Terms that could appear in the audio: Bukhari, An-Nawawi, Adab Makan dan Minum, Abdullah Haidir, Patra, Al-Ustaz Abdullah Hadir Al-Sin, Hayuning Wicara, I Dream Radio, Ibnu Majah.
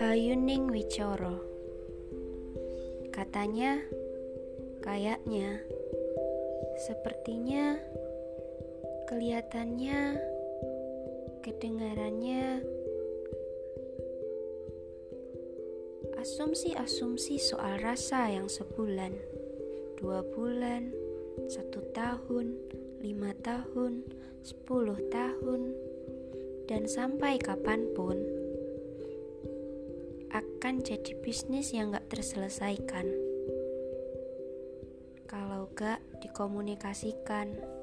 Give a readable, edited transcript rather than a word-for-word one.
Hayuning Wicara. Katanya, kayaknya, sepertinya, kelihatannya, kedengarannya. Asumsi-asumsi soal rasa yang sebulan, 2 bulan, 1 tahun, 5 tahun, 10 tahun, dan sampai kapanpun akan jadi bisnis yang gak terselesaikan kalau gak dikomunikasikan.